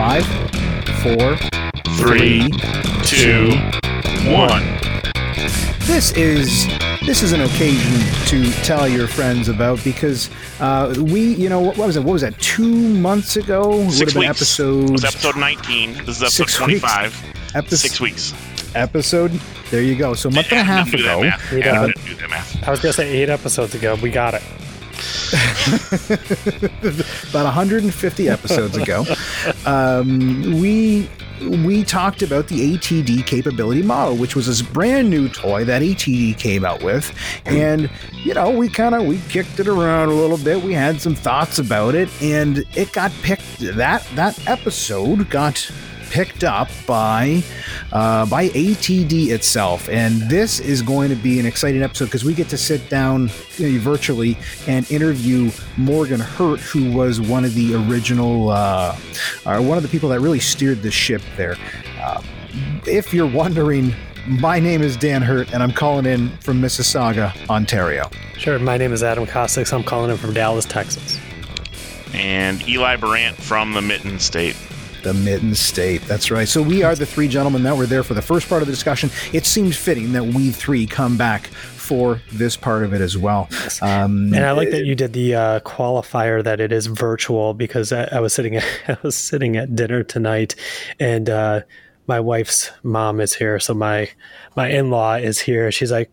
5, 4, 3, 2, 1. This is an occasion to tell your friends about, because what was that, 2 months ago? 6 weeks. It was episode 19. This is episode 25. Six weeks. Episode. There you go. So a month and a half ago. I was going to say 8 episodes ago. We got it. About 150 episodes ago, we talked about the ATD capability model, which was this brand new toy that ATD came out with, and we kicked it around a little bit. We had some thoughts about it, and it got picked. That episode got picked up by ATD itself, and this is going to be an exciting episode because we get to sit down virtually and interview Morgan Hurt, who was one of the original, one of the people that really steered the ship there. If you're wondering, my name is Dan Hurt, and I'm calling in from Mississauga, Ontario. Sure, my name is Adam Kosics. I'm calling in from Dallas, Texas. And Eli Barant from the Mitten State. The Mitten State. That's right. So we are the three gentlemen that were there for the first part of the discussion. It seems fitting that we three come back for this part of it as well. And I like that you did the qualifier that it is virtual, because I was sitting at dinner tonight, and my wife's mom is here. So my in-law is here. She's like,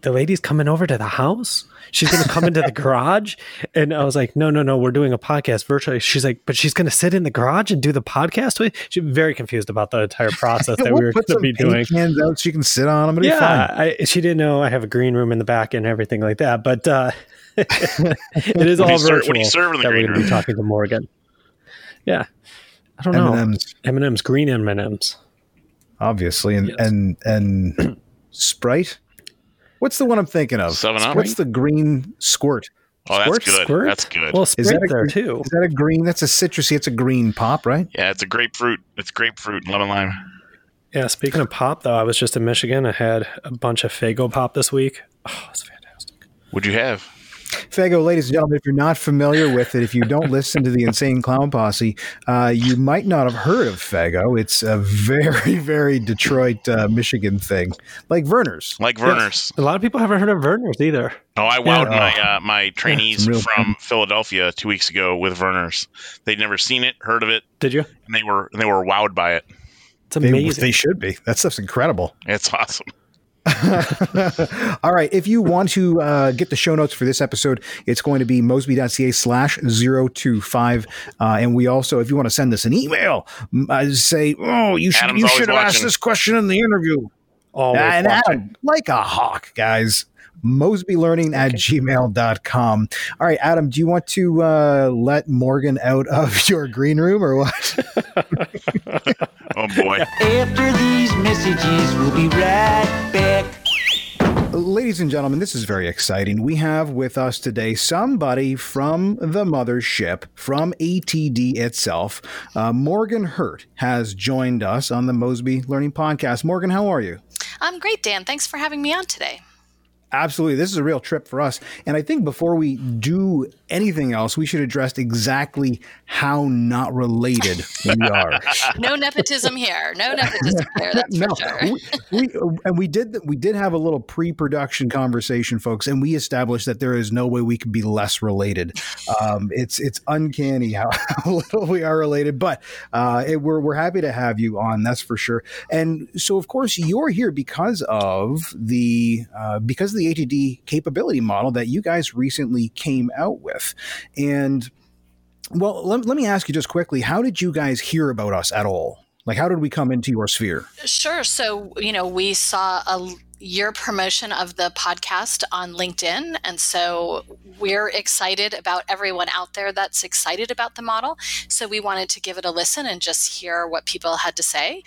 the lady's coming over to the house? She's going to come into the garage? And I was like, no, we're doing a podcast virtually. She's like, but she's going to sit in the garage and do the podcast with? She's very confused about the entire process that we were going to be doing. Cans out, she can sit on them. Yeah, she didn't know I have a green room in the back and everything like that. But it is all virtual. What do you serve in the green room? We're going to be talking to Morgan. Yeah. I don't know. M&Ms, green M&Ms. Obviously. And, yes. and Sprite? What's the one I'm thinking of? 7-Up. What's the green squirt? Oh, that's good. Squirt? That's good. Well, Sprite there too. Is that a green? That's a citrusy. It's a green pop, right? Yeah, it's a grapefruit. It's grapefruit and lemon lime. Yeah, speaking of pop, though, I was just in Michigan. I had a bunch of Faygo pop this week. Oh, it's fantastic. What'd you have? Faygo, ladies and gentlemen, if you're not familiar with it, if you don't listen to the Insane Clown Posse, you might not have heard of Faygo. It's a very, very Detroit, Michigan thing, like Vernors. Yes. A lot of people haven't heard of Vernors either. Oh, I wowed my trainees from Philadelphia 2 weeks ago with Vernors. They'd never seen it, heard of it. Did you? And they were wowed by it. It's amazing. They should be. That stuff's incredible. It's awesome. All right. If you want to get the show notes for this episode, it's going to be mosby.ca/025. And we also, if you want to send us an email, say, oh, you should have asked this question in the interview. And Adam, like a hawk, guys. mosbylearning@gmail.com. All right, Adam, do you want to let Morgan out of your green room or what? Oh, boy. After these messages, we'll be right back. Ladies and gentlemen, this is very exciting. We have with us today somebody from the mothership, from ATD itself. Morgan Hurt has joined us on the Mosby Learning Podcast. Morgan, how are you? I'm great, Dan. Thanks for having me on today. Absolutely. This is a real trip for us. And I think before we do anything else, we should address exactly how not related we are. No nepotism here. That's for sure. We did have a little pre-production conversation, folks, and we established that there is no way we could be less related. It's uncanny how little we are related, but we're happy to have you on. That's for sure. And so, of course, you're here because of the ATD capability model that you guys recently came out with. And well, let me ask you just quickly, how did you guys hear about us at all? Like, how did we come into your sphere? Sure. So, we saw your promotion of the podcast on LinkedIn. And so we're excited about everyone out there that's excited about the model. So we wanted to give it a listen and just hear what people had to say.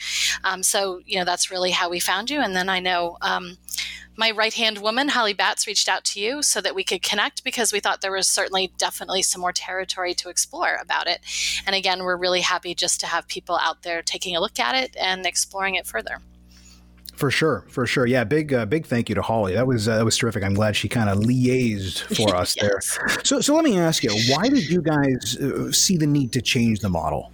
So that's really how we found you. And then I know my right-hand woman, Holly Batts, reached out to you so that we could connect, because we thought there was definitely some more territory to explore about it. And again, we're really happy just to have people out there taking a look at it and exploring it further. For sure. Yeah, big thank you to Holly. That was terrific. I'm glad she kind of liaised for us yes. there. So let me ask you, why did you guys see the need to change the model?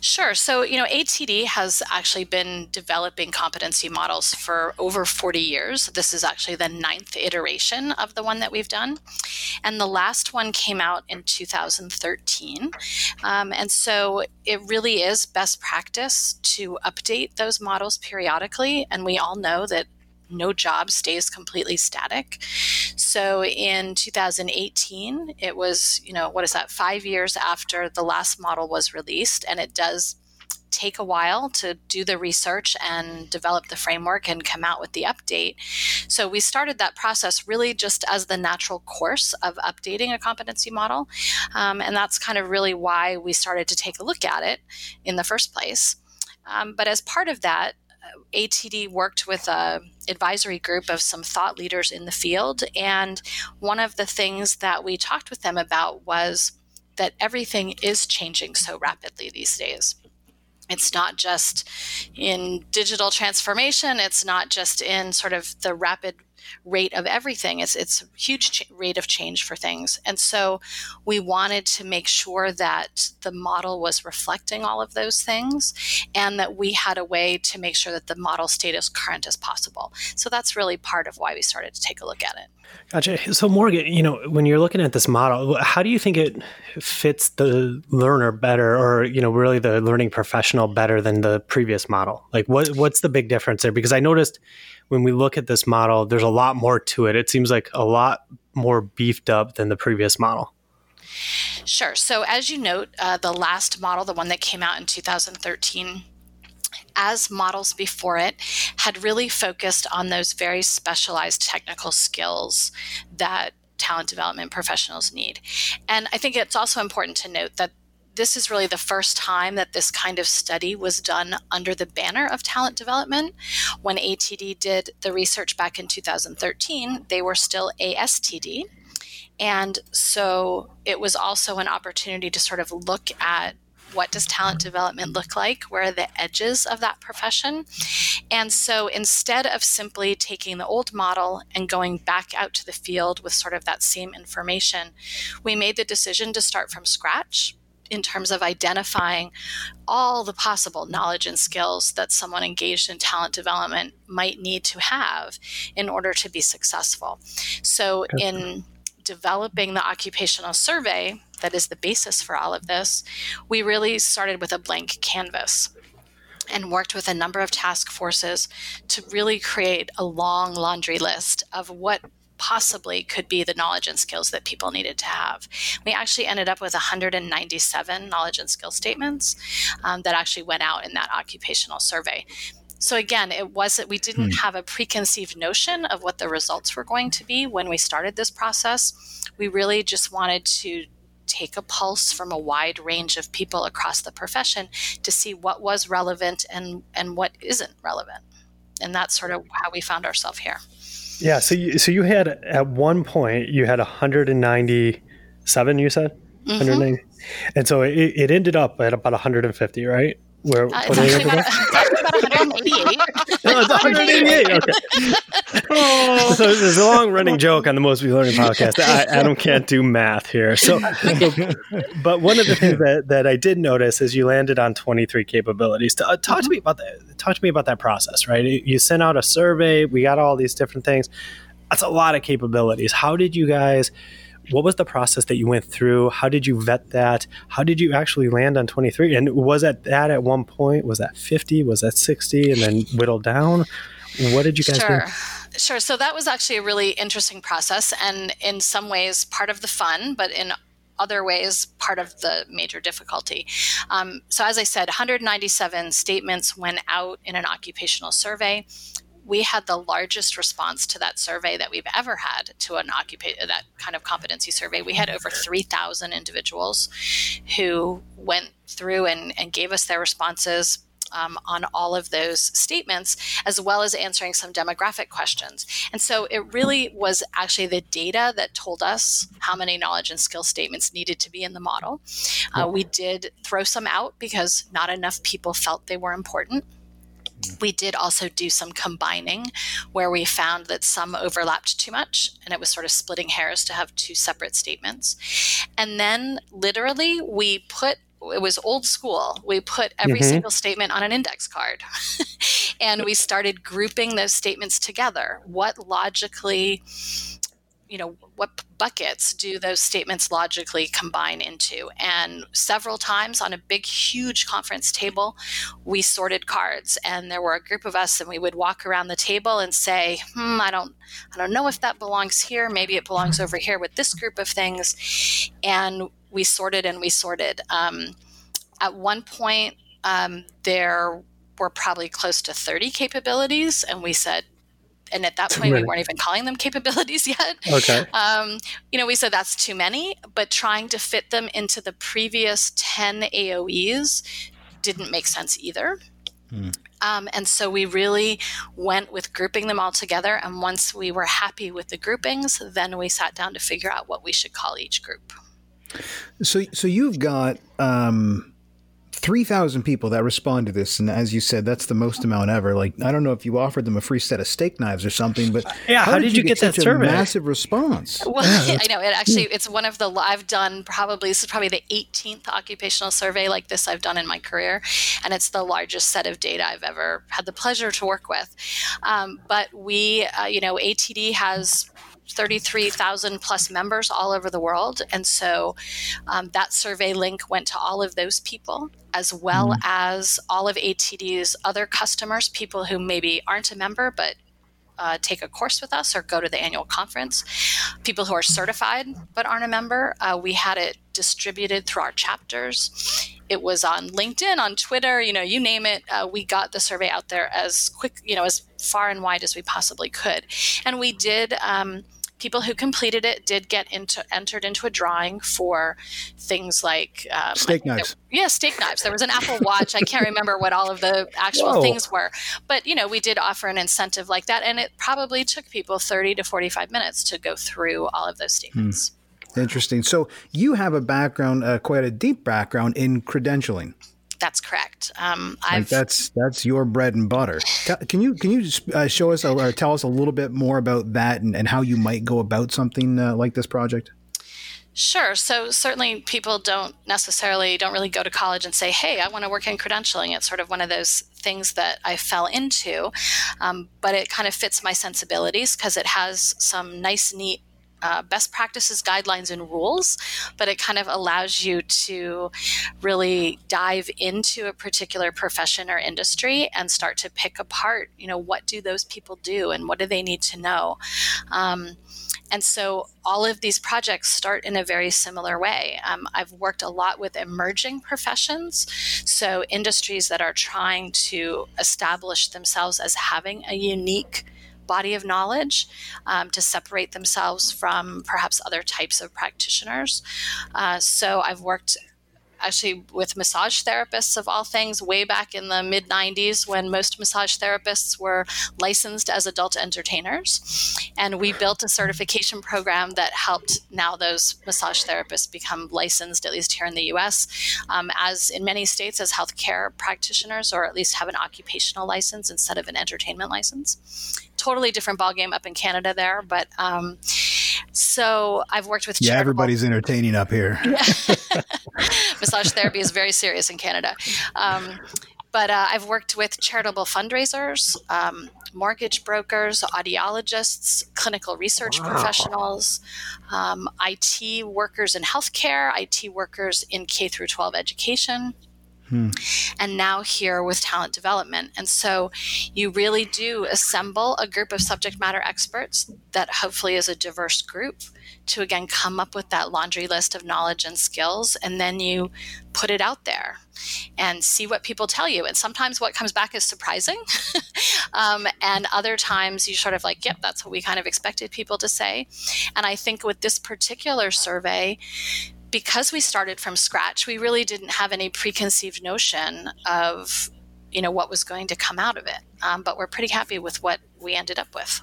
Sure. So, you know, ATD has actually been developing competency models for over 40 years. This is actually the 9th iteration of the one that we've done. And the last one came out in 2013. And so it really is best practice to update those models periodically. And we all know that no job stays completely static. So in 2018, it was, 5 years after the last model was released. And it does take a while to do the research and develop the framework and come out with the update. So we started that process really just as the natural course of updating a competency model. And that's kind of really why we started to take a look at it in the first place. But as part of that, ATD worked with an advisory group of some thought leaders in the field. And one of the things that we talked with them about was that everything is changing so rapidly these days. It's not just in digital transformation. It's not just in sort of the rapid rate of everything. It's a huge rate of change for things. And so we wanted to make sure that the model was reflecting all of those things and that we had a way to make sure that the model stayed as current as possible. So that's really part of why we started to take a look at it. Gotcha. So Morgan, when you're looking at this model, how do you think it fits the learner better or, really the learning professional better than the previous model? Like what's the big difference there? Because I noticed when we look at this model, there's a lot more to it. It seems like a lot more beefed up than the previous model. Sure. So as you note, the last model, the one that came out in 2013, as models before it, had really focused on those very specialized technical skills that talent development professionals need. And I think it's also important to note that this is really the first time that this kind of study was done under the banner of talent development. When ATD did the research back in 2013, they were still ASTD. And so it was also an opportunity to sort of look at what does talent development look like? Where are the edges of that profession? And so instead of simply taking the old model and going back out to the field with sort of that same information, we made the decision to start from scratch in terms of identifying all the possible knowledge and skills that someone engaged in talent development might need to have in order to be successful. So in developing the occupational survey that is the basis for all of this, we really started with a blank canvas and worked with a number of task forces to really create a long laundry list of what possibly could be the knowledge and skills that people needed to have. We actually ended up with 197 knowledge and skill statements that actually went out in that occupational survey. So again, it wasn't, we didn't have a preconceived notion of what the results were going to be when we started this process. We really just wanted to take a pulse from a wide range of people across the profession to see what was relevant and what isn't relevant. And that's sort of how we found ourselves here. Yeah. So you had, at one point, you had 197, you said? Mm-hmm. 190. And so it ended up at about 150, right? Where it's actually about 188. No, it's 188. Okay. So this is a long-running joke on the Mosby Learning Podcast. Adam can't do math here. But one of the things that I did notice is you landed on 23 capabilities. Talk to me about that. Talk to me about that process, right? You sent out a survey. We got all these different things. That's a lot of capabilities. How did you guys? What was the process that you went through? How did you vet that? How did you actually land on 23? And was that at one point? Was that 50? Was that 60? And then whittled down? What did you guys do? Sure. So that was actually a really interesting process. And in some ways, part of the fun, but in other ways, part of the major difficulty. So as I said, 197 statements went out in an occupational survey. We had the largest response to that survey that we've ever had to that kind of competency survey. We had over 3,000 individuals who went through and gave us their responses on all of those statements, as well as answering some demographic questions. And so it really was actually the data that told us how many knowledge and skill statements needed to be in the model. We did throw some out because not enough people felt they were important. We did also do some combining where we found that some overlapped too much, and it was sort of splitting hairs to have two separate statements. And then literally we put it was old school. We put every single statement on an index card and we started grouping those statements together. What logically, you know, what buckets do those statements logically combine into? And several times on a big, huge conference table, we sorted cards, and there were a group of us, and we would walk around the table and say, I don't know if that belongs here. Maybe it belongs over here with this group of things. And we sorted and we sorted. At one point, there were probably close to 30 capabilities, and we said, and at that point, we weren't even calling them capabilities yet. Okay. You know, we said that's too many, but trying to fit them into the previous 10 AOEs didn't make sense either. And so we really went with grouping them all together. And once we were happy with the groupings, then we sat down to figure out what we should call each group. So you've got 3,000 people that respond to this. And as you said, that's the most amount ever. Like, I don't know if you offered them a free set of steak knives or something, but how did you get that survey? Massive response. Well, yeah, I know it actually, it's one of the, I've done probably, this is probably the 18th occupational survey like this I've done in my career. And it's the largest set of data I've ever had the pleasure to work with. But we, you know, ATD has 33,000 plus members all over the world. And so that survey link went to all of those people, as well as all of ATD's other customers, people who maybe aren't a member, but take a course with us or go to the annual conference, people who are certified but aren't a member. We had it distributed through our chapters. It was on LinkedIn, on Twitter, you know, you name it. We got the survey out there as quick, you know, as far and wide as we possibly could. And we did, people who completed it did get entered into a drawing for things like steak knives. Steak knives. There was an Apple Watch. I can't remember what all of the actual things were. But, you know, we did offer an incentive like that. And it probably took people 30 to 45 minutes to go through all of those statements. Interesting. So you have a background, quite a deep background in credentialing. That's correct. That's your bread and butter. Can you just, show us or tell us a little bit more about that and how you might go about something like this project? Sure. So certainly people don't really go to college and say, hey, I want to work in credentialing. It's sort of one of those things that I fell into, but it kind of fits my sensibilities because it has some nice, neat best practices, guidelines, and rules, but it kind of allows you to really dive into a particular profession or industry and start to pick apart, you know, what do those people do and what do they need to know? And so all of these projects start in a very similar way. I've worked a lot with emerging professions, so industries that are trying to establish themselves as having a unique body of knowledge to separate themselves from perhaps other types of practitioners. So I've worked actually with massage therapists of all things way back in the mid 90s when most massage therapists were licensed as adult entertainers. And we built a certification program that helped now those massage therapists become licensed, at least here in the US, as in many states as healthcare practitioners, or at least have an occupational license instead of an entertainment license. Totally different ballgame up in Canada there, but so I've worked with everybody's entertaining up here. Massage therapy is very serious in Canada. But I've worked with charitable fundraisers, mortgage brokers, audiologists, clinical research professionals, IT workers in healthcare, IT workers in K through 12 education. And now here with talent development. And so you really do assemble a group of subject matter experts that hopefully is a diverse group to, again, come up with that laundry list of knowledge and skills. And then you put it out there and see what people tell you. And sometimes what comes back is surprising. And other times you sort of like, yep, that's what we kind of expected people to say. And I think with this particular survey, because we started from scratch, we really didn't have any preconceived notion of, you know, what was going to come out of it. But we're pretty happy with what we ended up with.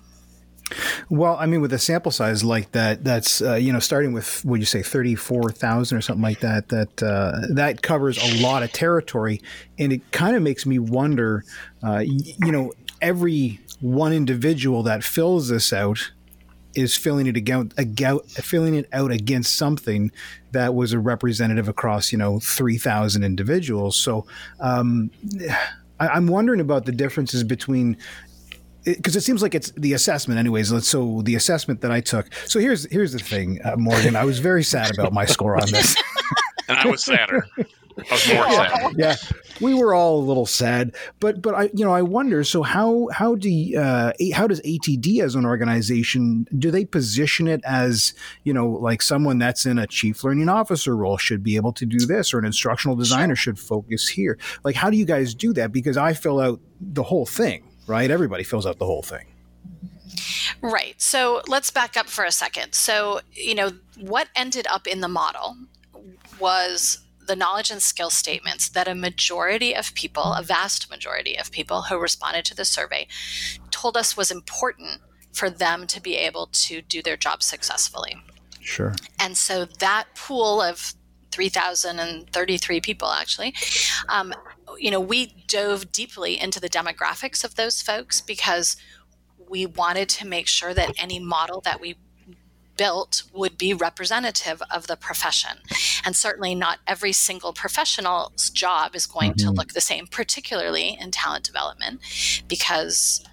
Well, I mean, with a sample size like that, that's, you know, starting with, would you say 34,000 or something like that, that covers a lot of territory. And it kind of makes me wonder, you know, every one individual that fills this out is filling it out against something that was a representative across, 3,000 individuals. So I'm wondering about the differences between, because it seems like it's the assessment anyways. So the assessment that I took. So here's the thing, Morgan, I was very sad about my score on this. And I was sadder. I was more sad. Yeah, we were all a little sad, but I, I wonder. So how does ATD as an organization, do they position it as, like someone that's in a chief learning officer role should be able to do this, or an instructional designer should focus here? Like, how do you guys do that? Because I fill out the whole thing, right? Everybody fills out the whole thing. Right. So let's back up for a second. So, what ended up in the model was the knowledge and skill statements that a vast majority of people who responded to the survey told us was important for them to be able to do their job successfully. Sure. And so that pool of 3,033 people, actually, we dove deeply into the demographics of those folks because we wanted to make sure that any model that we built would be representative of the profession. And certainly not every single professional's job is going to look the same, particularly in talent development, because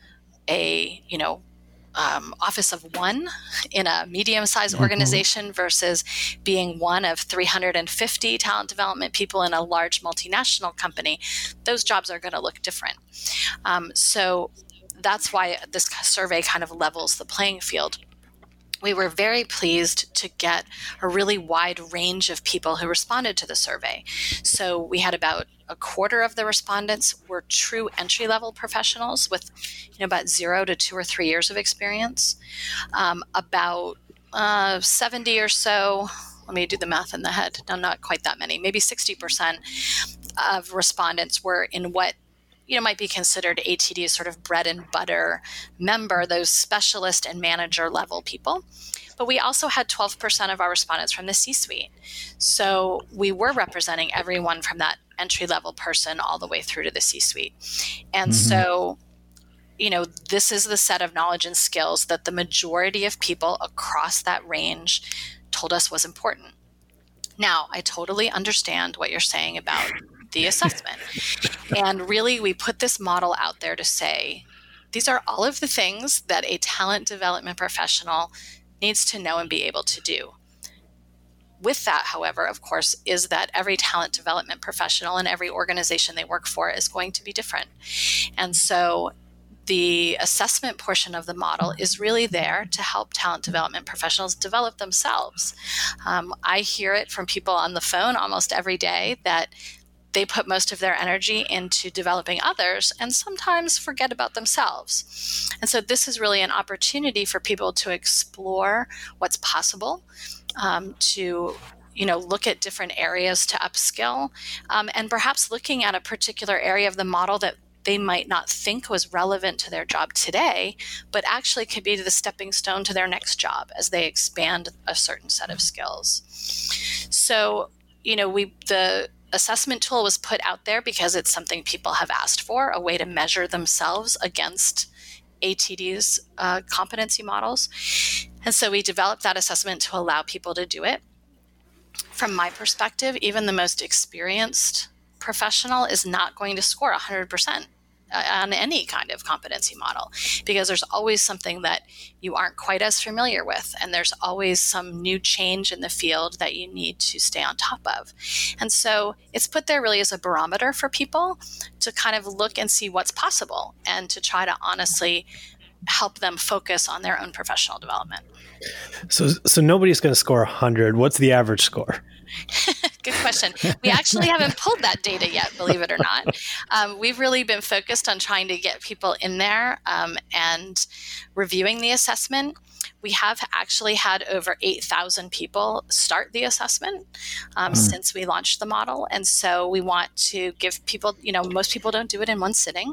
office of one in a medium-sized organization versus being one of 350 talent development people in a large multinational company, those jobs are going to look different. So that's why this survey kind of levels the playing field. We were very pleased to get a really wide range of people who responded to the survey. So we had about a quarter of the respondents were true entry-level professionals with, about 0 to 2 or 3 years of experience. About 70 or so, let me do the math in the head, no, not quite that many, maybe 60% of respondents were in what might be considered ATD's sort of bread and butter member, those specialist and manager level people. But we also had 12% of our respondents from the C-suite. So we were representing everyone from that entry level person all the way through to the C-suite. And so, this is the set of knowledge and skills that the majority of people across that range told us was important. Now, I totally understand what you're saying about the assessment. And really, we put this model out there to say, these are all of the things that a talent development professional needs to know and be able to do. With that, however, of course, is that every talent development professional and every organization they work for is going to be different. And so the assessment portion of the model is really there to help talent development professionals develop themselves. I hear it from people on the phone almost every day that they put most of their energy into developing others and sometimes forget about themselves. And so this is really an opportunity for people to explore what's possible, to look at different areas to upskill, and perhaps looking at a particular area of the model that they might not think was relevant to their job today, but actually could be the stepping stone to their next job as they expand a certain set of skills. So, the assessment tool was put out there because it's something people have asked for, a way to measure themselves against ATD's competency models. And so we developed that assessment to allow people to do it. From my perspective, even the most experienced professional is not going to score 100% on any kind of competency model, because there's always something that you aren't quite as familiar with, and there's always some new change in the field that you need to stay on top of. And so it's put there really as a barometer for people to kind of look and see what's possible and to try to honestly help them focus on their own professional development. So nobody's going to score 100. What's the average score? Good question. We actually haven't pulled that data yet, believe it or not. We've really been focused on trying to get people in there and reviewing the assessment. We have actually had over 8,000 people start the assessment since we launched the model. And so we want to give people, most people don't do it in one sitting.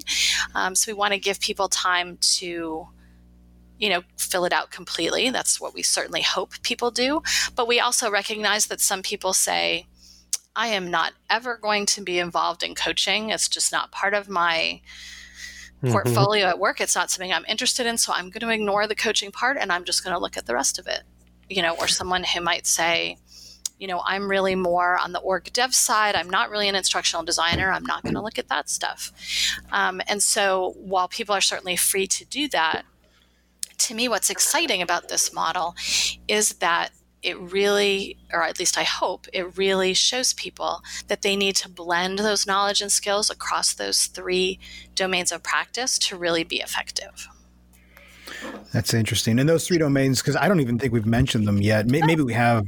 So we want to give people time to fill it out completely. That's what we certainly hope people do. But we also recognize that some people say, I am not ever going to be involved in coaching. It's just not part of my portfolio at work. It's not something I'm interested in. So I'm going to ignore the coaching part and I'm just going to look at the rest of it, you know, or someone who might say, you know, I'm really more on the org dev side. I'm not really an instructional designer. I'm not going to look at that stuff. And so while people are certainly free to do that, to me, what's exciting about this model is that it really, or at least I hope, it really shows people that they need to blend those knowledge and skills across those three domains of practice to really be effective. That's interesting. And those three domains, because I don't even think we've mentioned them yet. Maybe we have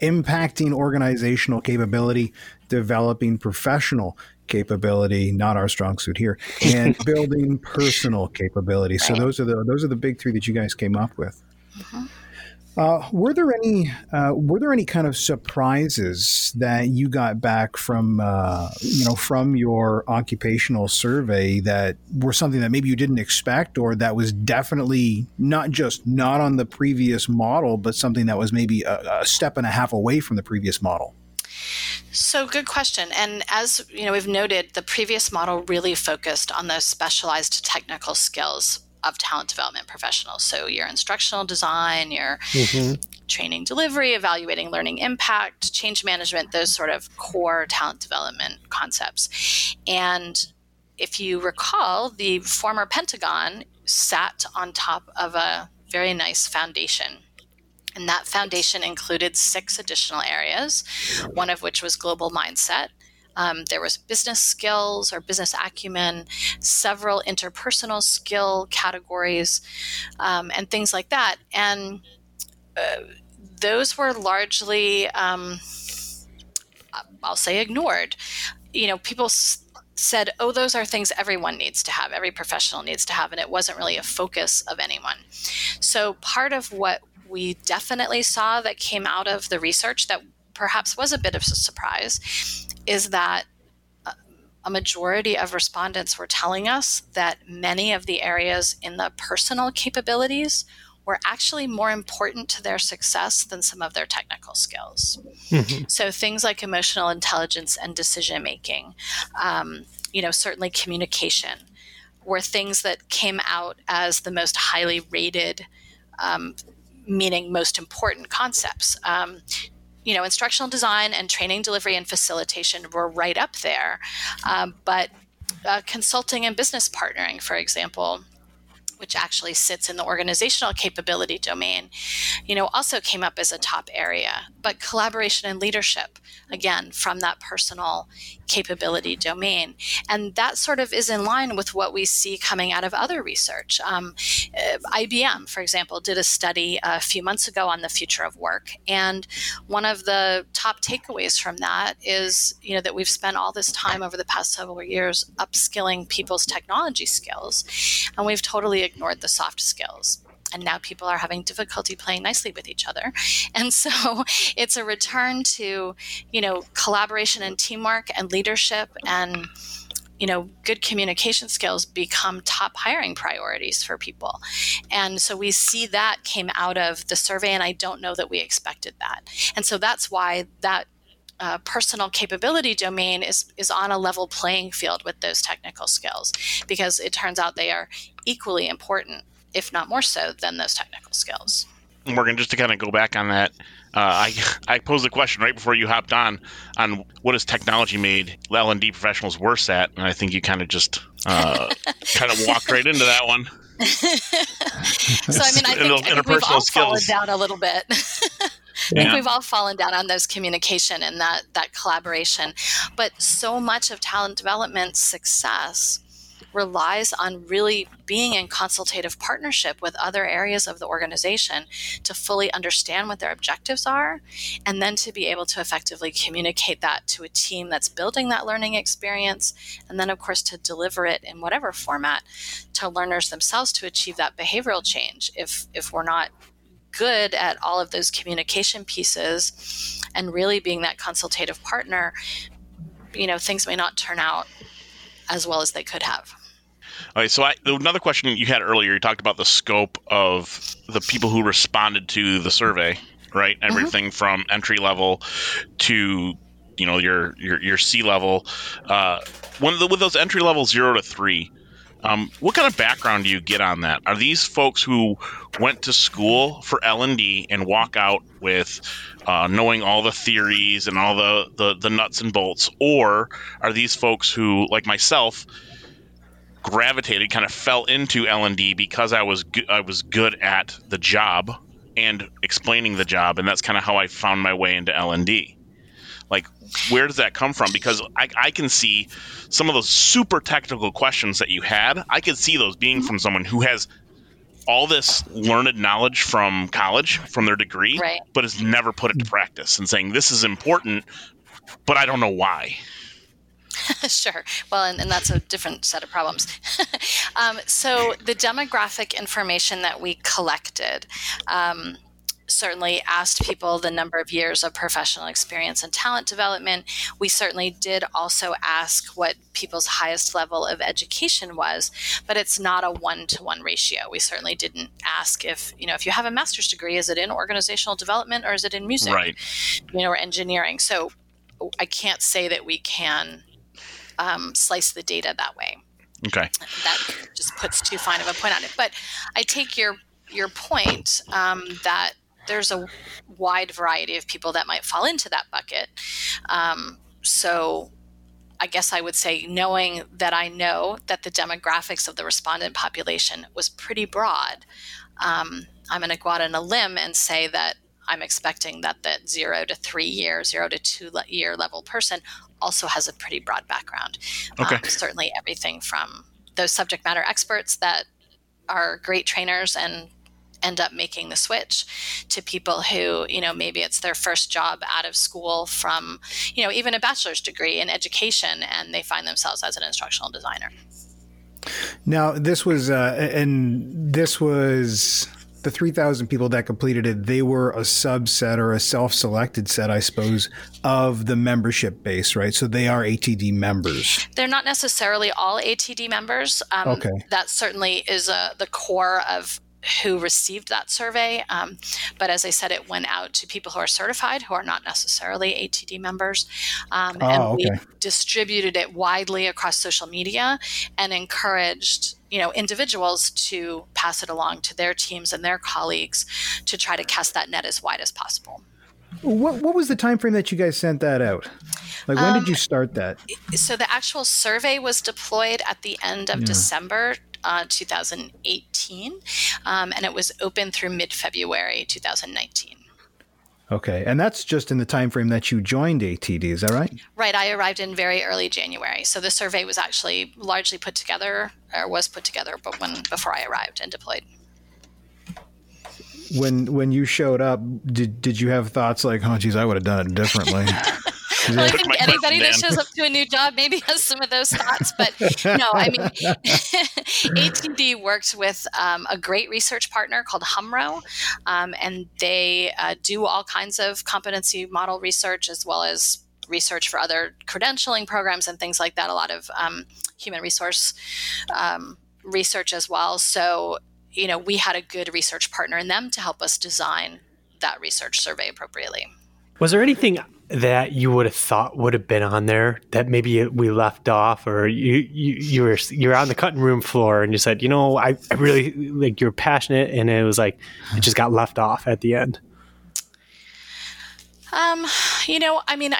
impacting organizational capability, developing professional capability, not our strong suit here, and building personal capability. Right. So those are the big three that you guys came up with. Mm-hmm. Were there any kind of surprises that you got back from your occupational survey that were something that maybe you didn't expect, or that was definitely not just not on the previous model, but something that was maybe a step and a half away from the previous model? So good question. And as you know, we've noted, the previous model really focused on those specialized technical skills of talent development professionals. So your instructional design, your training delivery, evaluating learning impact, change management, those sort of core talent development concepts. And if you recall, the former Pentagon sat on top of a very nice foundation. And that foundation included 6 additional areas, one of which was global mindset. There was business skills or business acumen, several interpersonal skill categories, and things like that. And those were largely, I'll say, ignored. You know, people said, oh, those are things everyone needs to have, every professional needs to have, and it wasn't really a focus of anyone. So part of what we definitely saw that came out of the research that perhaps was a bit of a surprise is that a majority of respondents were telling us that many of the areas in the personal capabilities were actually more important to their success than some of their technical skills. So things like emotional intelligence and decision-making, certainly communication, were things that came out as the most highly rated, meaning most important concepts. Instructional design and training delivery and facilitation were right up there. But consulting and business partnering, for example, which actually sits in the organizational capability domain, also came up as a top area. But collaboration and leadership, again, from that personal capability domain. And that sort of is in line with what we see coming out of other research. IBM, for example, did a study a few months ago on the future of work. And one of the top takeaways from that is, that we've spent all this time over the past several years upskilling people's technology skills. And we've totally ignored the soft skills. And now people are having difficulty playing nicely with each other. And so it's a return to, collaboration and teamwork and leadership and, good communication skills become top hiring priorities for people. And so we see that came out of the survey, and I don't know that we expected that. And so that's why that personal capability domain is on a level playing field with those technical skills, because it turns out they are equally important, if not more so, than those technical skills. Morgan, just to kind of go back on that, I posed a question right before you hopped on what has technology made L&D professionals worse at, and I think you kind of just walked right into that one. So, I think we've all fallen down a little bit. I think we've all fallen down on those communication and that collaboration. But so much of talent development success relies on really being in consultative partnership with other areas of the organization to fully understand what their objectives are, and then to be able to effectively communicate that to a team that's building that learning experience, and then, of course, to deliver it in whatever format to learners themselves to achieve that behavioral change. If we're not good at all of those communication pieces and really being that consultative partner, things may not turn out as well as they could have. All right, so another question you had earlier, you talked about the scope of the people who responded to the survey, right? Everything from entry level to, your C level. With those entry level 0 to 3, What kind of background do you get on that? Are these folks who went to school for L&D and walk out with knowing all the theories and all the nuts and bolts, or are these folks who, like myself, gravitated, kind of fell into L&D because I was good at the job and explaining the job, and that's kind of how I found my way into L&D? Like, where does that come from? Because I can see some of those super technical questions that you had. I could see those being from someone who has all this learned knowledge from college, from their degree, right, but has never put it to practice and saying, this is important, but I don't know why. Sure. Well, and that's a different set of problems. So the demographic information that we collected certainly asked people the number of years of professional experience and talent development. We certainly did also ask what people's highest level of education was, but it's not a one-to-one ratio. We certainly didn't ask if you have a master's degree, is it in organizational development or is it in music, right, or engineering? So I can't say that we can slice the data that way. Okay. That just puts too fine of a point on it. But I take your point that there's a wide variety of people that might fall into that bucket. So I guess I would say, knowing that I know that the demographics of the respondent population was pretty broad, I'm going to go out on a limb and say that I'm expecting that that 0 to 3 year, 0 to 2 year level person also has a pretty broad background. Okay. Certainly everything from those subject matter experts that are great trainers and end up making the switch, to people who, maybe it's their first job out of school from, even a bachelor's degree in education, and they find themselves as an instructional designer. Now, this was the 3,000 people that completed it. They were a subset or a self-selected set, I suppose, of the membership base, right? So they are ATD members. They're not necessarily all ATD members. Okay. That certainly is the core of who received that survey. But as I said, it went out to people who are certified, who are not necessarily ATD members. We distributed it widely across social media and encouraged, individuals to pass it along to their teams and their colleagues to try to cast that net as wide as possible. What was the time frame that you guys sent that out? Like, when did you start that? So the actual survey was deployed at the end of December 2018, and it was open through mid-February 2019. Okay, and that's just in the time frame that you joined ATD, is that right? Right, I arrived in very early January, so the survey was actually largely put together, but before I arrived and deployed. When you showed up, did you have thoughts like, oh, geez, I would have done it differently? Well, I think anybody that shows up to a new job maybe has some of those thoughts, but no, I mean, ATD worked with a great research partner called Humro, and they do all kinds of competency model research, as well as research for other credentialing programs and things like that, a lot of human resource research as well. So, we had a good research partner in them to help us design that research survey appropriately. Was there anything that you would have thought would have been on there that maybe we left off, or you're on the cutting room floor and you said, I really like, you're passionate, and it was like it just got left off at the end? I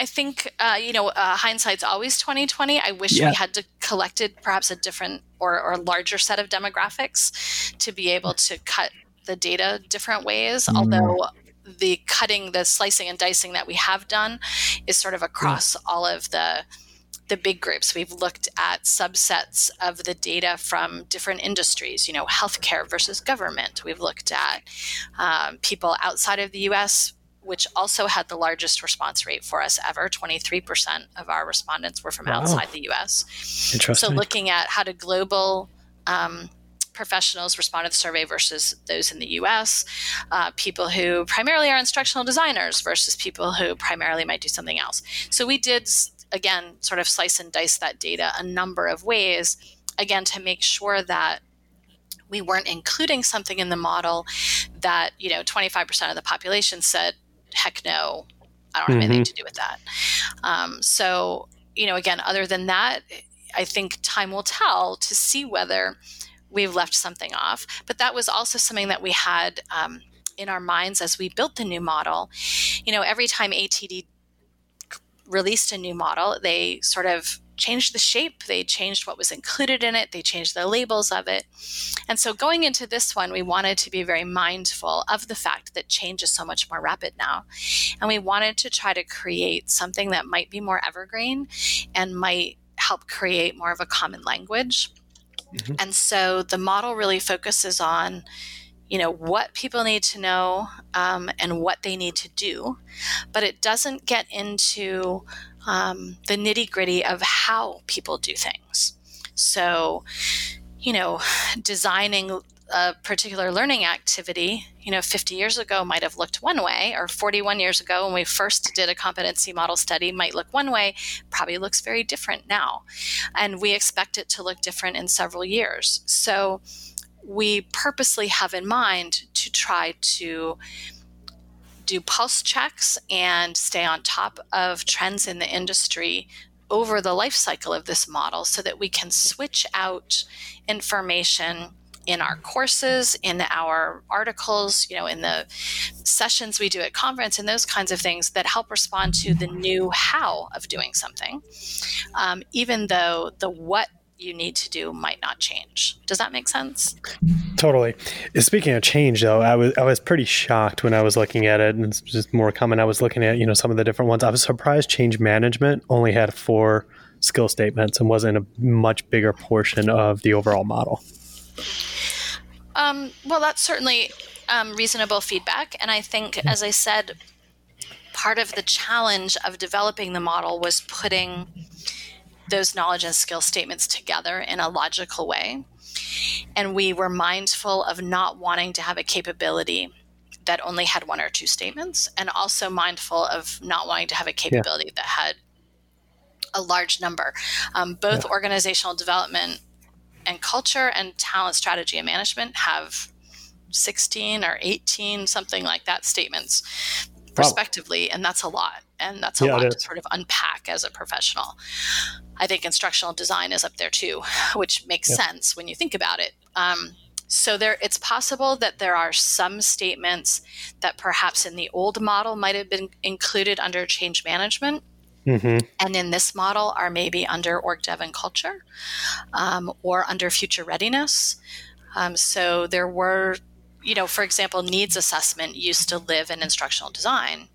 think, hindsight's always 20/20. I wish we had collected perhaps a different or larger set of demographics to be able to cut the data different ways. Although the cutting, the slicing and dicing that we have done is sort of across all of the big groups. We've looked at subsets of the data from different industries, healthcare versus government. We've looked at people outside of the U.S., which also had the largest response rate for us ever. 23% of our respondents were from outside the U.S. Interesting. So looking at how do global professionals respond to the survey versus those in the U.S., people who primarily are instructional designers versus people who primarily might do something else. So we did, again, sort of slice and dice that data a number of ways, again, to make sure that we weren't including something in the model that, 25% of the population said, heck no, I don't have anything to do with that. So, again, other than that, I think time will tell to see whether we've left something off. But that was also something that we had in our minds as we built the new model. You know, every time ATD released a new model, they sort of changed the shape, they changed what was included in it, they changed the labels of it. And so going into this one, we wanted to be very mindful of the fact that change is so much more rapid now. And we wanted to try to create something that might be more evergreen and might help create more of a common language. Mm-hmm. And so the model really focuses on, you know, what people need to know and what they need to do, but it doesn't get into the nitty gritty of how people do things. So, you know, designing a particular learning activity, you know, 50 years ago might have looked one way, or 41 years ago when we first did a competency model study might look one way, probably looks very different now. And we expect it to look different in several years. So we purposely have in mind to try to do pulse checks and stay on top of trends in the industry over the life cycle of this model so that we can switch out information in our courses, in our articles, you know, in the sessions we do at conference and those kinds of things that help respond to the new how of doing something, even though the what you need to do might not change. Does that make sense? Totally. Speaking of change, though, I was pretty shocked when I was looking at it, and it's just more common. I was looking at, you know, some of the different ones. I was surprised change management only had 4 skill statements and wasn't a much bigger portion of the overall model. Well, that's certainly reasonable feedback. And I think, as I said, part of the challenge of developing the model was putting those knowledge and skill statements together in a logical way. And we were mindful of not wanting to have a capability that only had 1 or 2 statements, and also mindful of not wanting to have a capability that had a large number. Both organizational development and culture and talent strategy and management have 16 or 18, something like that, statements respectively. And that's a lot. And that's a lot to sort of unpack as a professional. I think instructional design is up there too, which makes sense when you think about it. So there, it's possible that there are some statements that perhaps in the old model might have been included under change management. Mm-hmm. And in this model are maybe under org dev and culture or under future readiness. So there were, you know, for example, needs assessment used to live in instructional design.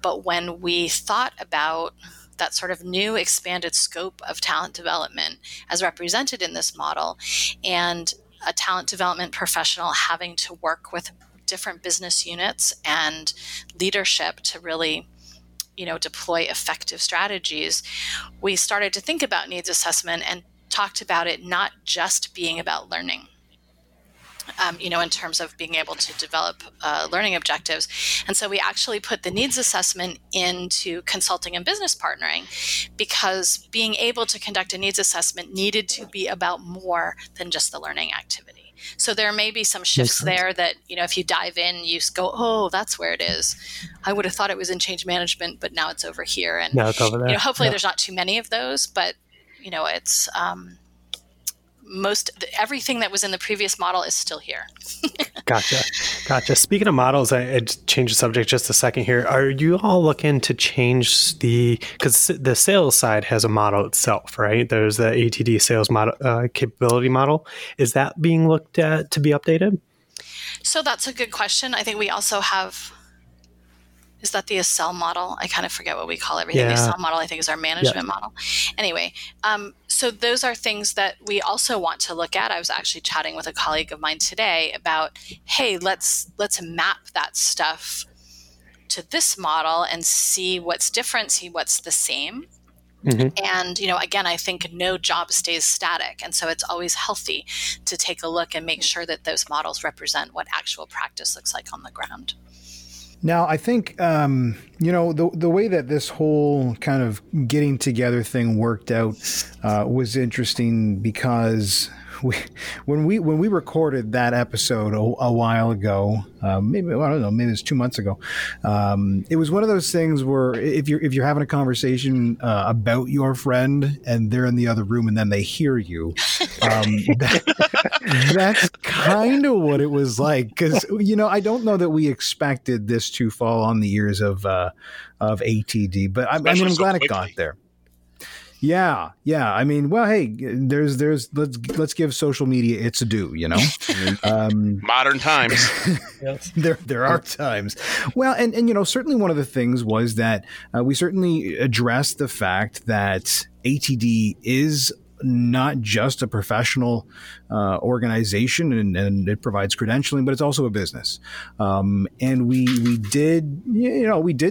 But when we thought about that sort of new expanded scope of talent development as represented in this model, and a talent development professional having to work with different business units and leadership to really, you know, deploy effective strategies, we started to think about needs assessment and talked about it not just being about learning. You know, in terms of being able to develop learning objectives. And so we actually put the needs assessment into consulting and business partnering, because being able to conduct a needs assessment needed to be about more than just the learning activity. So there may be some shifts there that, you know, if you dive in, you go, oh, that's where it is. I would have thought it was in change management, but now it's over here. And now it's over there. You know, hopefully there's not too many of those, but, you know, it's... everything that was in the previous model is still here. Gotcha. Speaking of models, I changed the subject just a second here. Are you all looking to change because the sales side has a model itself, right? There's the ATD sales model, capability model. Is that being looked at to be updated? So that's a good question. I think we also have, is that the Excel model? I kind of forget what we call everything. Yeah. The Excel model, I think, is our management model. Anyway, so those are things that we also want to look at. I was actually chatting with a colleague of mine today about, hey, let's map that stuff to this model and see what's different, see what's the same. Mm-hmm. And, you know, again, I think no job stays static. And so it's always healthy to take a look and make sure that those models represent what actual practice looks like on the ground. Now, I think, you know, the way that this whole kind of getting together thing worked out was interesting because when we recorded that episode a while ago, maybe it's 2 months ago. It was one of those things where if you're having a conversation about your friend and they're in the other room and then they hear you, that's kind of what it was like. Because, you know, I don't know that we expected this to fall on the ears of ATD, but I'm glad it got there. Yeah. I mean, well, hey, there's let's give social media its due, you know. Modern times. there are times. Well, and you know, certainly one of the things was that we certainly addressed the fact that ATD is not just a professional organization and it provides credentialing, but it's also a business. And we did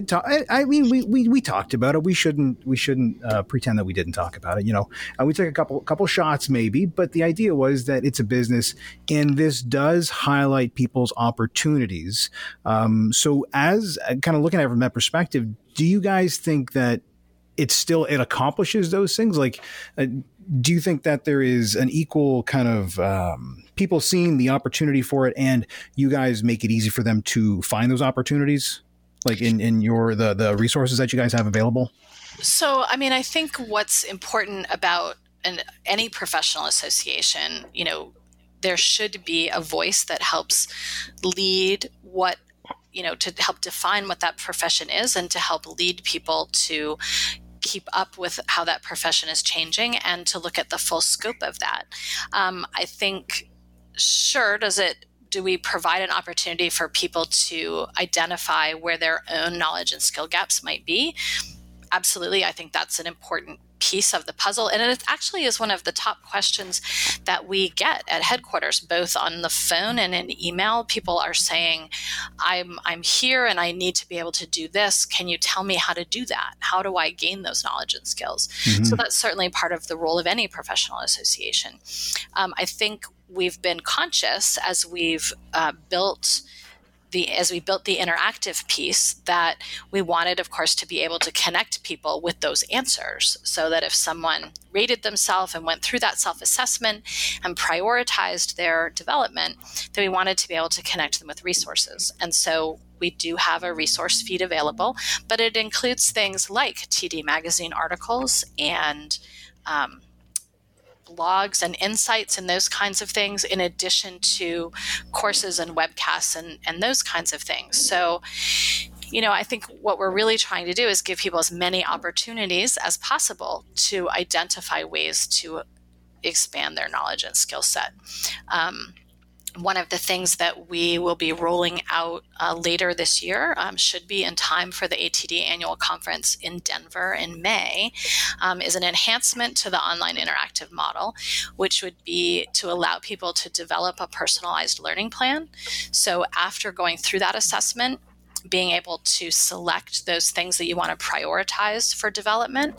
talk. I mean we talked about it. We shouldn't pretend that we didn't talk about it, you know. And we took a couple shots maybe, but the idea was that it's a business and this does highlight people's opportunities. So as kind of looking at it from that perspective, do you guys think that it accomplishes those things? Like, do you think that there is an equal kind of people seeing the opportunity for it, and you guys make it easy for them to find those opportunities, like in the resources that you guys have available? So, I mean, I think what's important about any professional association, you know, there should be a voice that helps lead what, you know, to help define what that profession is and to help lead people to keep up with how that profession is changing and to look at the full scope of that. I think, sure, do we provide an opportunity for people to identify where their own knowledge and skill gaps might be? Absolutely. I think that's an important piece of the puzzle. And it actually is one of the top questions that we get at headquarters, both on the phone and in email. People are saying, I'm here and I need to be able to do this. Can you tell me how to do that? How do I gain those knowledge and skills? Mm-hmm. So that's certainly part of the role of any professional association. I think we've been conscious as we've built the interactive piece that we wanted, of course, to be able to connect people with those answers so that if someone rated themselves and went through that self-assessment and prioritized their development, then we wanted to be able to connect them with resources. And so we do have a resource feed available, but it includes things like TD Magazine articles and blogs and insights and those kinds of things, in addition to courses and webcasts and those kinds of things. So, you know, I think what we're really trying to do is give people as many opportunities as possible to identify ways to expand their knowledge and skill set. One of the things that we will be rolling out later this year should be in time for the ATD annual conference in Denver in May, is an enhancement to the online interactive model, which would be to allow people to develop a personalized learning plan. So after going through that assessment, being able to select those things that you want to prioritize for development,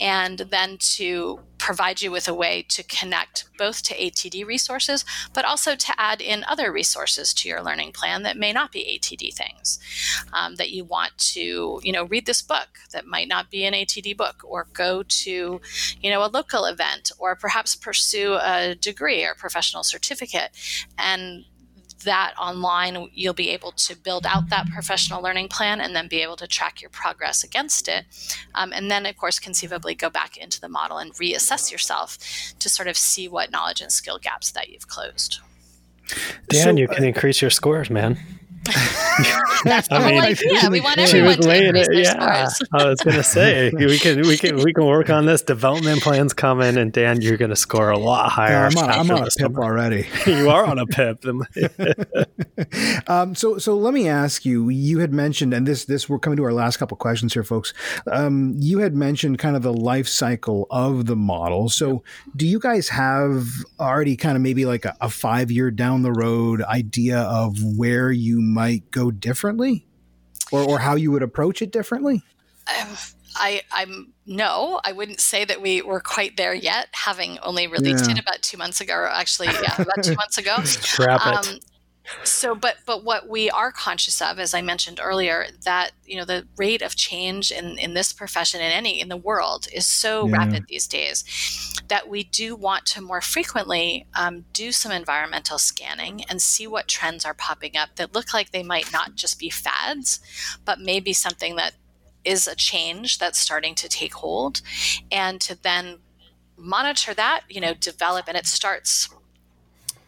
and then to provide you with a way to connect both to ATD resources, but also to add in other resources to your learning plan that may not be ATD things, that you want to, you know, read this book that might not be an ATD book, or go to, you know, a local event, or perhaps pursue a degree or professional certificate. And that online, you'll be able to build out that professional learning plan and then be able to track your progress against it. And then, of course, conceivably go back into the model and reassess yourself to sort of see what knowledge and skill gaps that you've closed. Dan, so, you can increase your scores, man. That's the whole idea. We want everyone to increase their scores. I was going to say, we can work on this. Development plan's coming, and Dan, you're going to score a lot higher. Yeah, I'm on a PIP already. You are on a PIP. So let me ask you. You had mentioned, and this we're coming to our last couple questions here, folks. You had mentioned kind of the life cycle of the model. So do you guys have already kind of maybe like a 5-year down the road idea of where you might go differently, or how you would approach it differently? I wouldn't say that we were quite there yet, having only released it about 2 months ago. So, but what we are conscious of, as I mentioned earlier, that, you know, the rate of change in this profession, in any, in the world, is so rapid these days, that we do want to more frequently do some environmental scanning and see what trends are popping up that look like they might not just be fads, but maybe something that is a change that's starting to take hold, and to then monitor that, you know, develop, and it starts,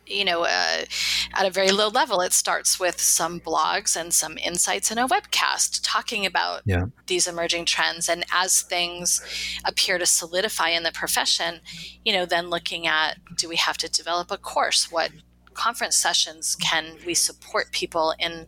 you know, at a very low level. It starts with some blogs and some insights in a webcast talking about these emerging trends. And as things appear to solidify in the profession, you know, then looking at, do we have to develop a course? What conference sessions can we support people in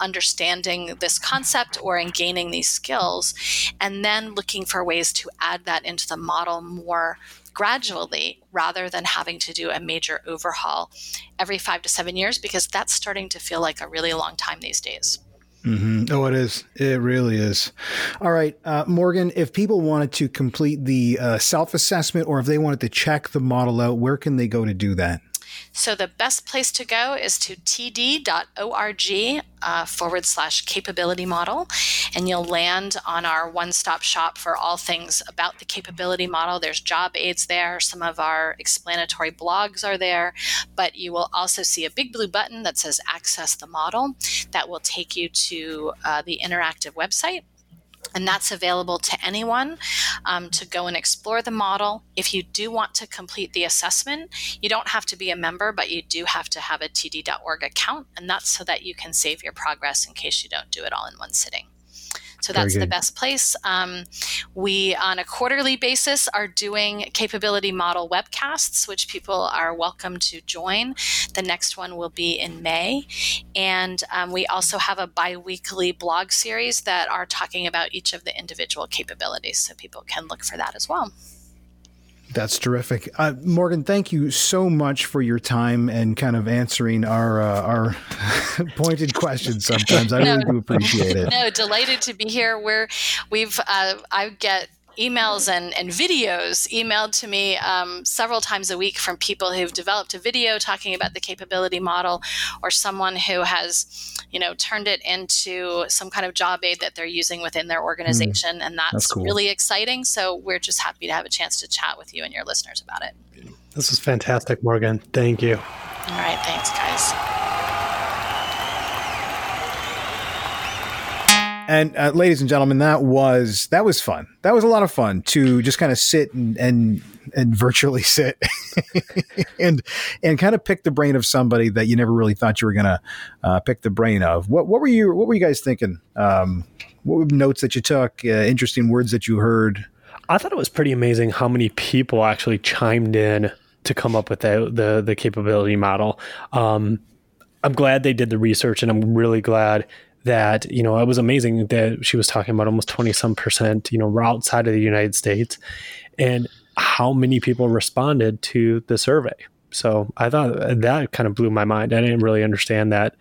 understanding this concept or in gaining these skills? And then looking for ways to add that into the model more gradually, rather than having to do a major overhaul every 5 to 7 years, because that's starting to feel like a really long time these days. Mm-hmm. Oh, it is. It really is. All right, Morgan, if people wanted to complete the self-assessment, or if they wanted to check the model out, where can they go to do that? So the best place to go is to td.org /capability model, and you'll land on our one-stop shop for all things about the capability model. There's job aids there. Some of our explanatory blogs are there, but you will also see a big blue button that says Access the Model that will take you to the interactive website. And that's available to anyone to go and explore the model. If you do want to complete the assessment, you don't have to be a member, but you do have to have a td.org account. And that's so that you can save your progress in case you don't do it all in one sitting. So that's the best place. We, on a quarterly basis, are doing capability model webcasts, which people are welcome to join. The next one will be in May. And we also have a bi-weekly blog series that are talking about each of the individual capabilities. So people can look for that as well. That's terrific. Morgan, thank you so much for your time and kind of answering our pointed questions sometimes. I really do appreciate it. No, delighted to be here. I get emails and videos emailed to me several times a week from people who've developed a video talking about the capability model, or someone who has, you know, turned it into some kind of job aid that they're using within their organization. And that's cool. Really exciting. So we're just happy to have a chance to chat with you and your listeners about it. This was fantastic, Morgan. Thank you. All right. Thanks, guys. And ladies and gentlemen, that was fun. That was a lot of fun to just kind of sit and virtually sit and kind of pick the brain of somebody that you never really thought you were going to pick the brain of. What were you guys thinking? What were notes that you took? Interesting words that you heard? I thought it was pretty amazing how many people actually chimed in to come up with the capability model. I'm glad they did the research, and I'm really glad that, you know, it was amazing that she was talking about almost 20-some%, you know, we're outside of the United States, and how many people responded to the survey. So I thought that kind of blew my mind. I didn't really understand that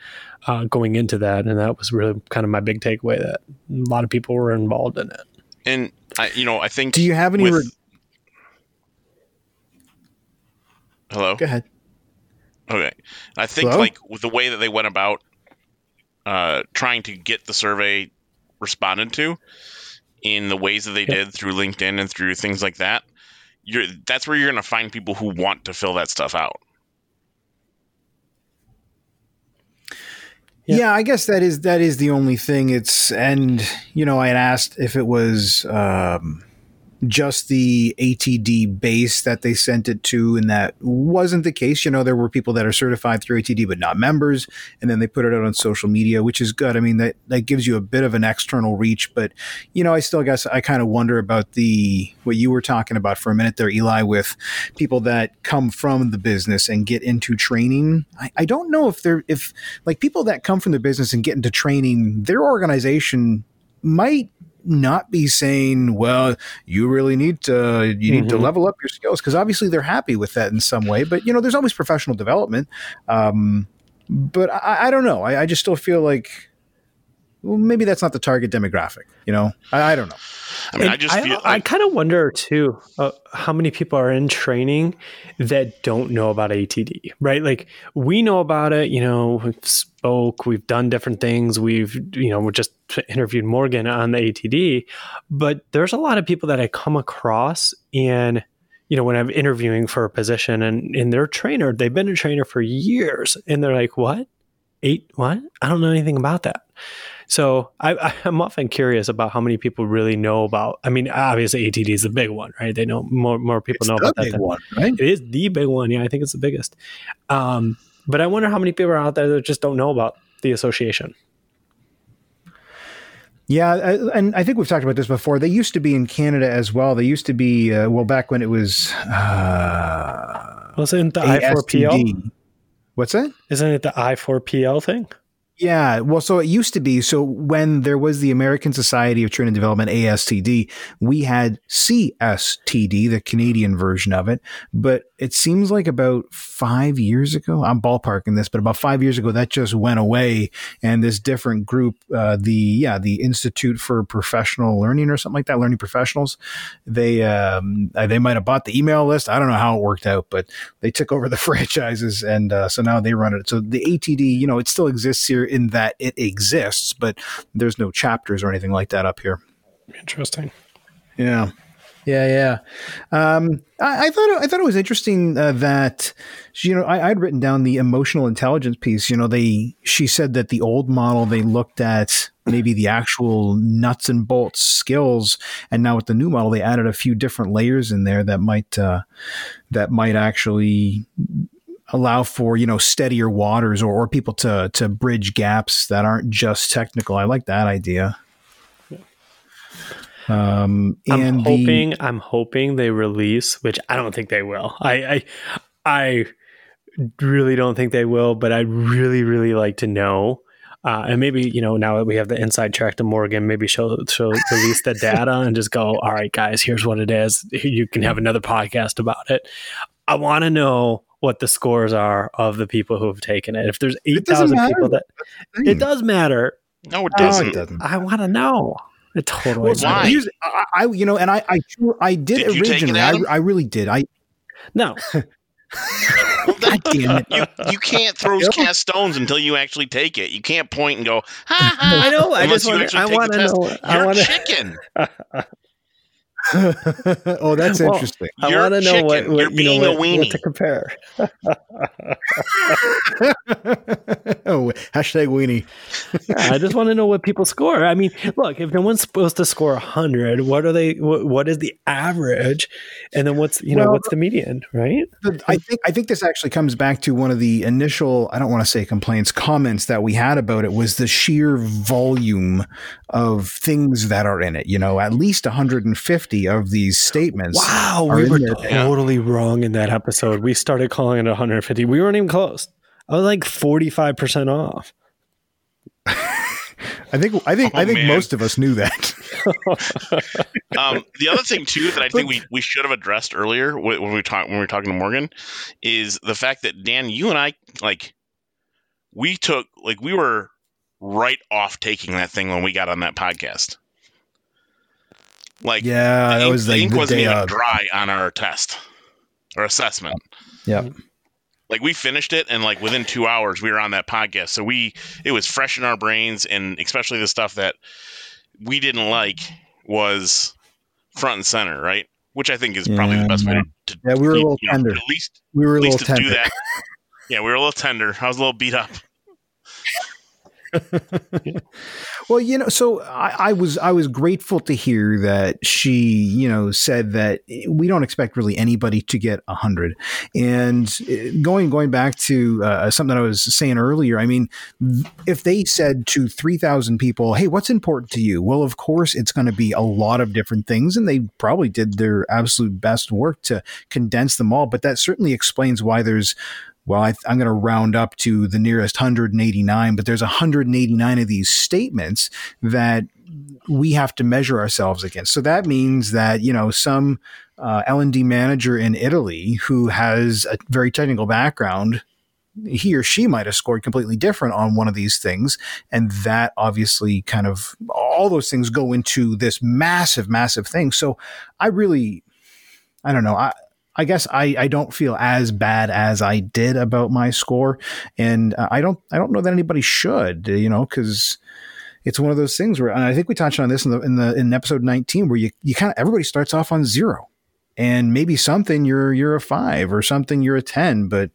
going into that. And that was really kind of my big takeaway, that a lot of people were involved in it. And I think, do you have any? Hello? Go ahead. Okay. I think with the way that they went about trying to get the survey responded to in the ways that they did through LinkedIn and through things like that, that's where you're going to find people who want to fill that stuff out. Yeah, I guess that is the only thing. I had asked if it was just the ATD base that they sent it to, and that wasn't the case. You know, there were people that are certified through ATD but not members, and then they put it out on social media, which is good. I mean, that gives you a bit of an external reach, but, you know, I still guess I kind of wonder about what you were talking about for a minute there, Eli, with people that come from the business and get into training. I don't know if like people that come from the business and get into training, their organization might not be saying, well, you really need to need to level up your skills, because obviously they're happy with that in some way. But, you know, there's always professional development. But I don't know. I just still feel like well, maybe that's not the target demographic, you know? I don't know. I mean, I kind of wonder too, how many people are in training that don't know about ATD, right? Like, we know about it, you know, we've spoke, we've done different things. We just interviewed Morgan on the ATD, but there's a lot of people that I come across in, you know, when I'm interviewing for a position and they're a trainer, they've been a trainer for years and they're like, what? I don't know anything about that. So I'm often curious about how many people really know about, I mean, obviously ATD is the big one, right? They know more people know about that. One, right? It is the big one. Yeah. I think it's the biggest. But I wonder how many people are out there that just don't know about the association. Yeah, and I think we've talked about this before. They used to be in Canada as well. They used to be, back when it was... wasn't it the I4PL? What's that? Isn't it the I4PL thing? Yeah, well, so it used to be. So when there was the American Society of Training and Development, ASTD, we had CSTD, the Canadian version of it. But it seems like about 5 years ago, I'm ballparking this, but about 5 years ago, that just went away. And this different group, the Institute for Professional Learning or something like that, Learning Professionals, they might have bought the email list. I don't know how it worked out, but they took over the franchises. And so now they run it. So the ATD, you know, it still exists here, in that it exists, but there's no chapters or anything like that up here. Interesting. Yeah. I thought it was interesting that, you know, I'd written down the emotional intelligence piece. You know, she said that the old model, they looked at maybe the actual nuts and bolts skills. And now with the new model, they added a few different layers in there that might actually allow for, you know, steadier waters or people to bridge gaps that aren't just technical. I like that idea. Yeah. I'm hoping they release, which I don't think they will. I really don't think they will, but I'd really, really like to know. And maybe, you know, now that we have the inside track to Morgan, maybe she'll release the data and just go, all right, guys, here's what it is. You can have another podcast about it. I want to know what the scores are of the people who have taken it. If there's 8,000 people that... It does matter. No, it doesn't. I want to know. It totally does. Why? I did originally. I really did. No. God damn it. You can't throw cast stones until you actually take it. You can't point and go, ha ha. I know. I just want to know. Chicken. Oh, that's interesting. I want to know what to compare. Oh, #weenie. Yeah, I just want to know what people score. I mean, look, if no one's supposed to score 100, what are they? What is the average? And then what's the median, right? I think this actually comes back to one of the initial, I don't want to say comments that we had about it, was the sheer volume of things that are in it. You know, at least 150. Of these statements. Wow, we were totally wrong in that episode. We started calling it 150. We weren't even close. I was like 45% off. I think most of us knew that. The other thing too that I think we should have addressed earlier when we were talking to Morgan is the fact that, Dan, you and I, like, we were right off taking that thing when we got on that podcast. Like, yeah, that was the ink wasn't even dry on our test or assessment. Yeah. Like, we finished it and like within 2 hours we were on that podcast. So it was fresh in our brains, and especially the stuff that we didn't like was front and center, right? Which I think is probably the best way to we were a little tender. At least we were a little tender. Do that. Yeah, we were a little tender. I was a little beat up. Well, you know, so I was grateful to hear that she, you know, said that we don't expect really anybody to get 100. And going back to something I was saying earlier, I mean, if they said to 3,000 people, hey, what's important to you? Well, of course, it's going to be a lot of different things. And they probably did their absolute best work to condense them all. But that certainly explains why there's, well, I'm going to round up to the nearest 189, but there's 189 of these statements that we have to measure ourselves against. So that means that, you know, some L&D manager in Italy who has a very technical background he or she might have scored completely different on one of these things. And that obviously kind of all those things go into this massive, massive thing. So I really, I don't know. I guess I don't feel as bad as I did about my score. And I don't know that anybody should, you know, because it's one of those things where, and I think we touched on this in episode 19, where you kind of, everybody starts off on zero. And maybe something you're a 5 or something you're a 10, but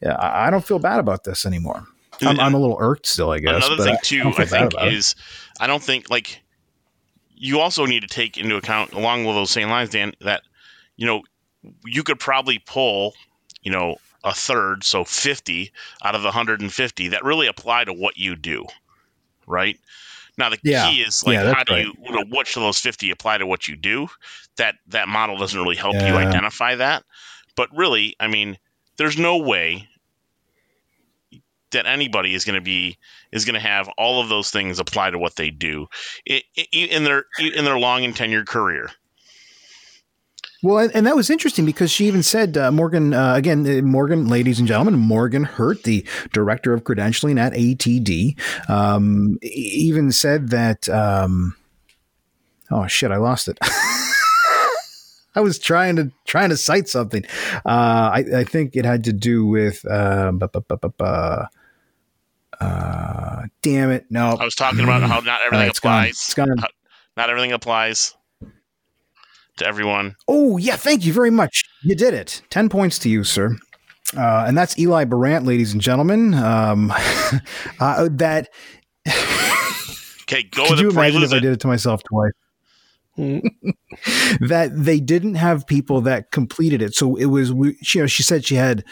yeah, I don't feel bad about this anymore. I'm a little irked still, I guess. Another thing too, I think is, I don't think, like, you also need to take into account along with those same lines, Dan, that, you know, you could probably pull, you know, a third, so 50 out of the 150 that really apply to what you do, right? Now, the key is, like, how do you, you know, what should those 50 apply to what you do? That model doesn't really help you identify that. But really, I mean, there's no way that anybody is going to have all of those things apply to what they do in their long and tenured career. Well, and that was interesting because she even said, Morgan, ladies and gentlemen, Morgan Hurt, the director of credentialing at ATD, even said that, oh shit, I lost it. I was trying to cite something. I think it had to do with, damn it. No, I was talking about how not everything applies. It's gone. Not everything applies to everyone. Oh yeah, thank you very much. You did it. 10 points to you, sir. And that's Eli Barant, ladies and gentlemen. That okay, go with the prelude. Could you imagine if I did it to myself twice? That they didn't have people that completed it. So it was, you know, she said she had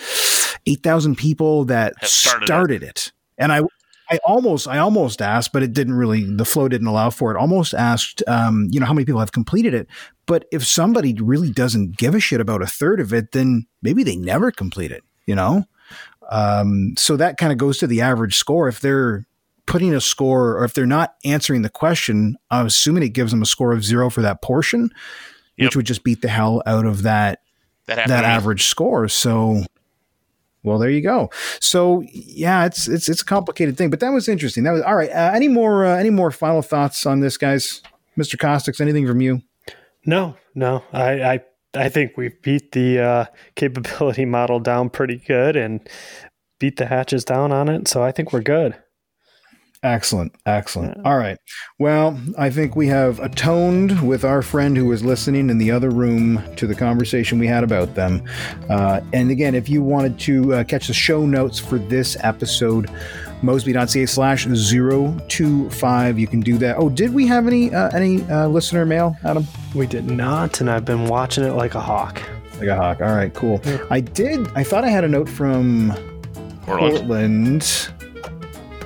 8,000 people that started it. And I almost asked, but it didn't really, the flow didn't allow for it. Almost asked, you know, how many people have completed it. But if somebody really doesn't give a shit about a third of it, then maybe they never complete it, you know? So that kind of goes to the average score. If they're putting a score, or if they're not answering the question, I'm assuming it gives them a score of 0 for that portion, which would just beat the hell out of that average score. So, well, there you go. So yeah, it's a complicated thing, but that was interesting. That was all right. Any more final thoughts on this, guys? Mr. Kosics, anything from you? No, I think we beat the capability model down pretty good and beat the hatches down on it. So I think we're good. Excellent. All right. Well, I think we have atoned with our friend who was listening in the other room to the conversation we had about them. And again, if you wanted to catch the show notes for this episode, mosby.ca/025, you can do that. Oh, did we have any listener mail, Adam? We did not, and I've been watching it like a hawk. All right, cool. Yeah. I thought I had a note from Portland.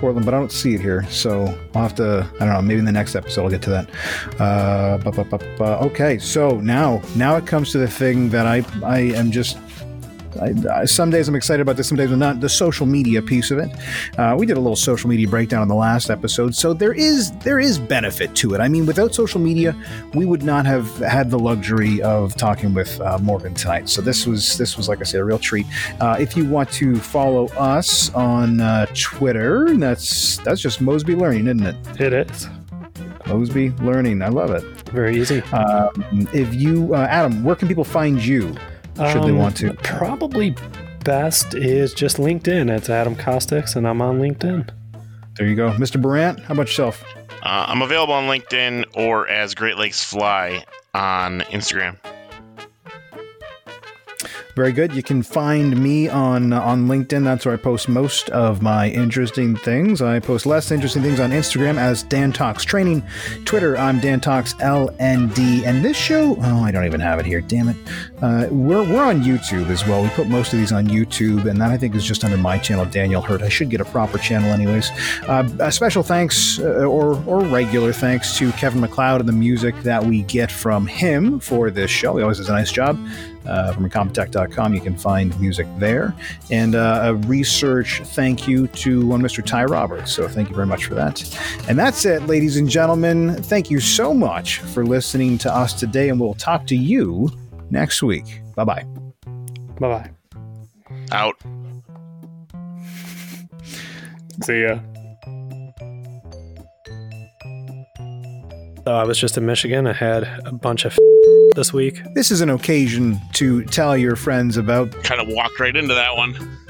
But I don't see it here, so I'll have to, I don't know, maybe in the next episode I'll get to that. Okay, so now it comes to the thing that I am just, some days I'm excited about this, some days I'm not, the social media piece of it. We did a little social media breakdown in the last episode, so there is benefit to it. I mean, without social media, we would not have had the luxury of talking with Morgan tonight. So this was, like I said, a real treat. If you want to follow us on Twitter, that's just Mosby Learning, isn't it? It is. Mosby Learning. I love it. Very easy. If you, Adam, where can people find you? Should they want to? Probably best is just LinkedIn. It's Adam Kosics, and I'm on LinkedIn. There you go. Mr. Barant, how about yourself? I'm available on LinkedIn or as Great Lakes Fly on Instagram. Very good. You can find me on LinkedIn. That's where I post most of my interesting things. I post less interesting things on Instagram as Dan Talks Training. Twitter, I'm Dan Talks LND. And this show, I don't even have it here. Damn it. We're on YouTube as well. We put most of these on YouTube, and that I think is just under my channel, Daniel Hurt. I should get a proper channel anyways. A special thanks or regular thanks to Kevin MacLeod and the music that we get from him for this show. He always does a nice job. From incompetech.com, you can find music there. And a research thank you to one Mr. Ty Roberts. So thank you very much for that. And that's it, ladies and gentlemen. Thank you so much for listening to us today, and we'll talk to you next week. Bye-bye. Out. See ya. I was just in Michigan. I had a bunch of this week. This is an occasion to tell your friends about. Kind of walked right into that one.